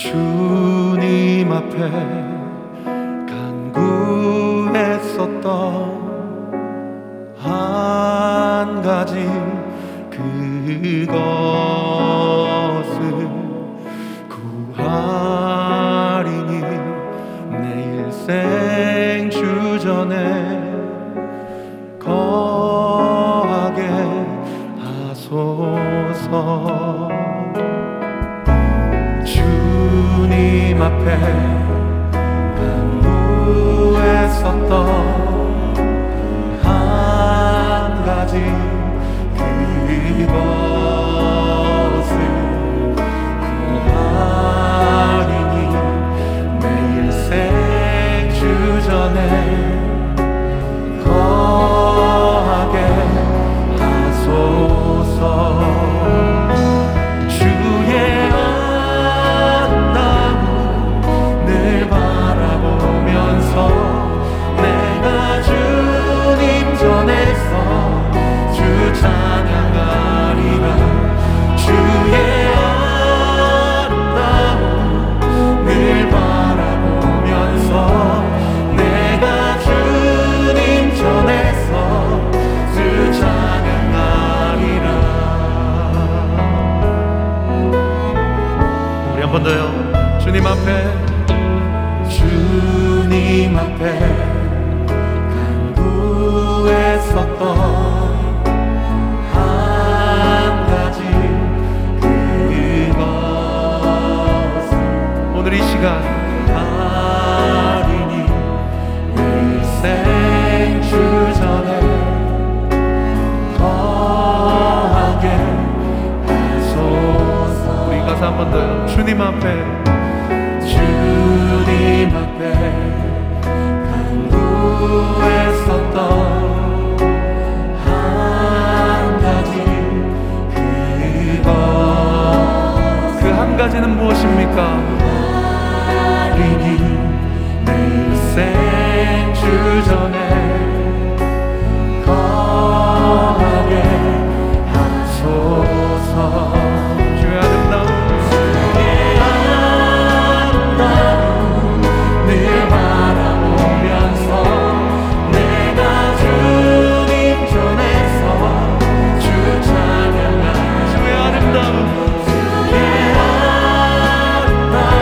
주님 앞에 간구했었던 한 가지 그것을 구하리니 내 일생 주전에 거하게 하소서. 주님 앞에 간구했었던 한 가지 그것을 구하리니 내 일생 주전에 거하게 하소서. 주님 앞에, 주님 앞에 간구했었던 한 가지 그것은 오늘 이 시간 아리니 내 일생 주전에 거하게 하소서. 우리 가사 한 번 더요. 주님 앞에, 주님 앞에 간구했었던 한 가지 그것, 그 한 가지는 무엇입니까? 아리니 내 일생 주전에 거하게 하소서. 주의 아름다운 주의 아름다움, 주의 아름다움.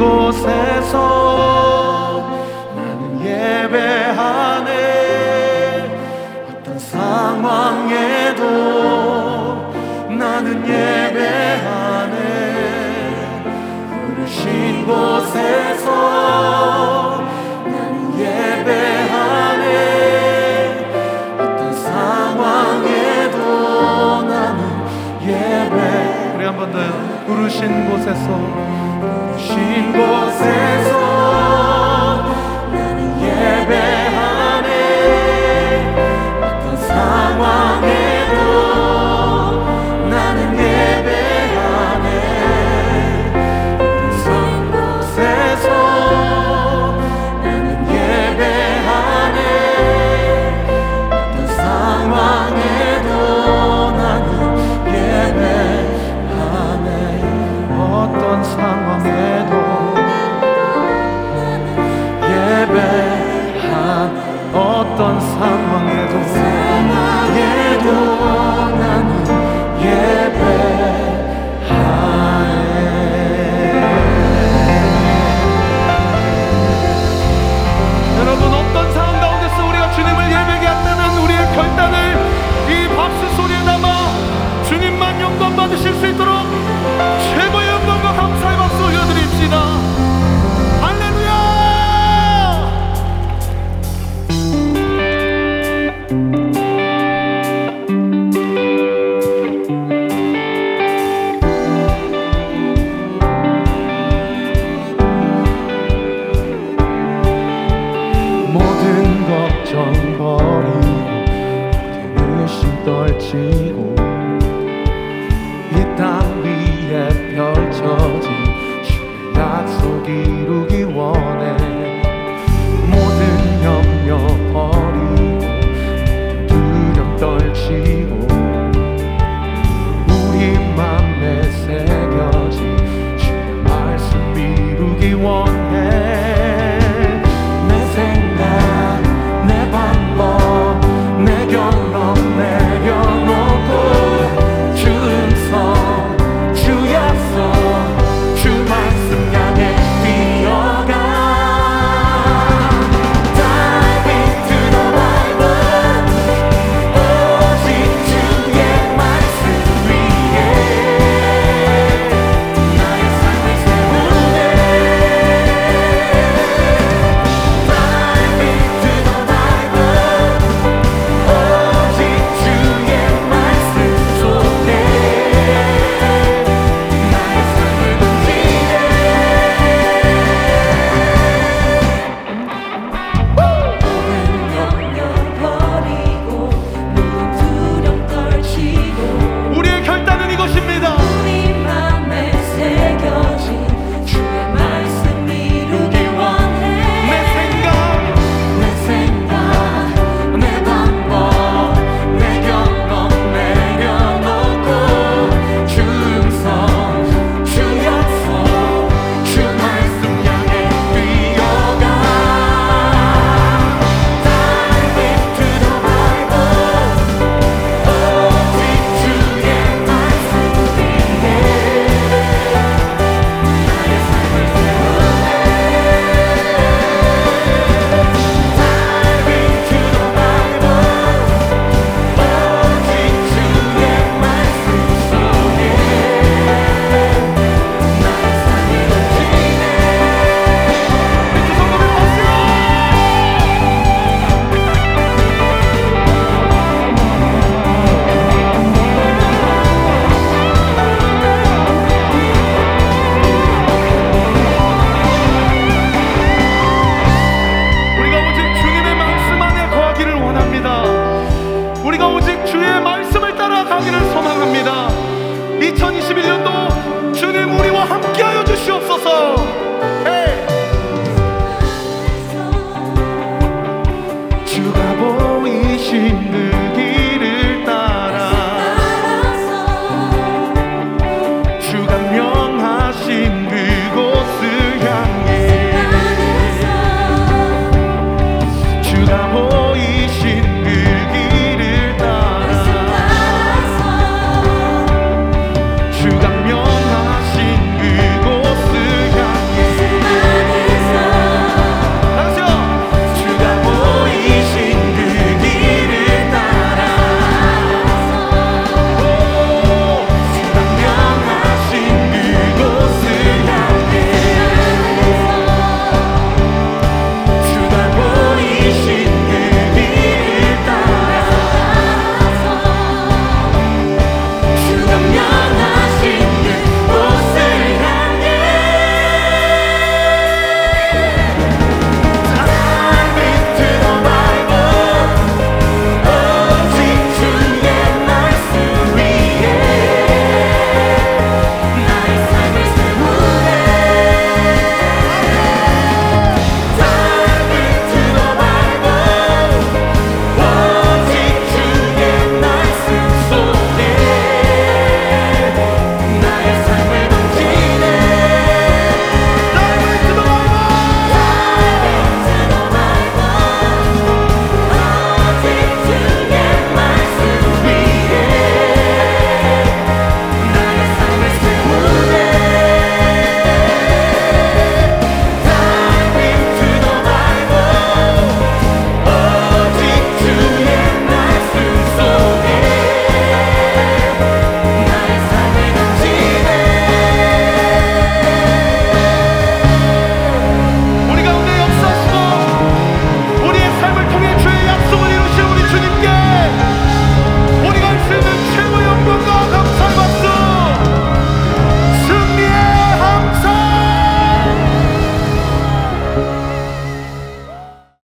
곳에서 나는 예배하네. 어떤 상황에도 나는 예배하네. 부르신 곳에서 부르신 곳에서 나는 예배하네. 어떤 상황에도 나는 예배하네. 어떤 곳에서 나는 예배하네. 어떤 상황에도 나는 예배하네. 어떤 상황에도 예배하네. 어떤 상황에도 나는 예배하네. 여러분, 어떤 상황 가운데서 우리가 주님을 예배하게 한다는 우리의 결단을 이 박수 소리에 담아 주님만 영광 받으실 수 있도록 최고의 영광과 감사의 박수 올려드립시다. 할렐루야. 모든 걱정 버리고 모든 의심 떨치고 땅 위에 펼쳐진 주의 약속 이루기 원해. 모든 염려 버리고 두려움 떨치고 우리 맘에 새겨진 주의 말씀 이루기 원해.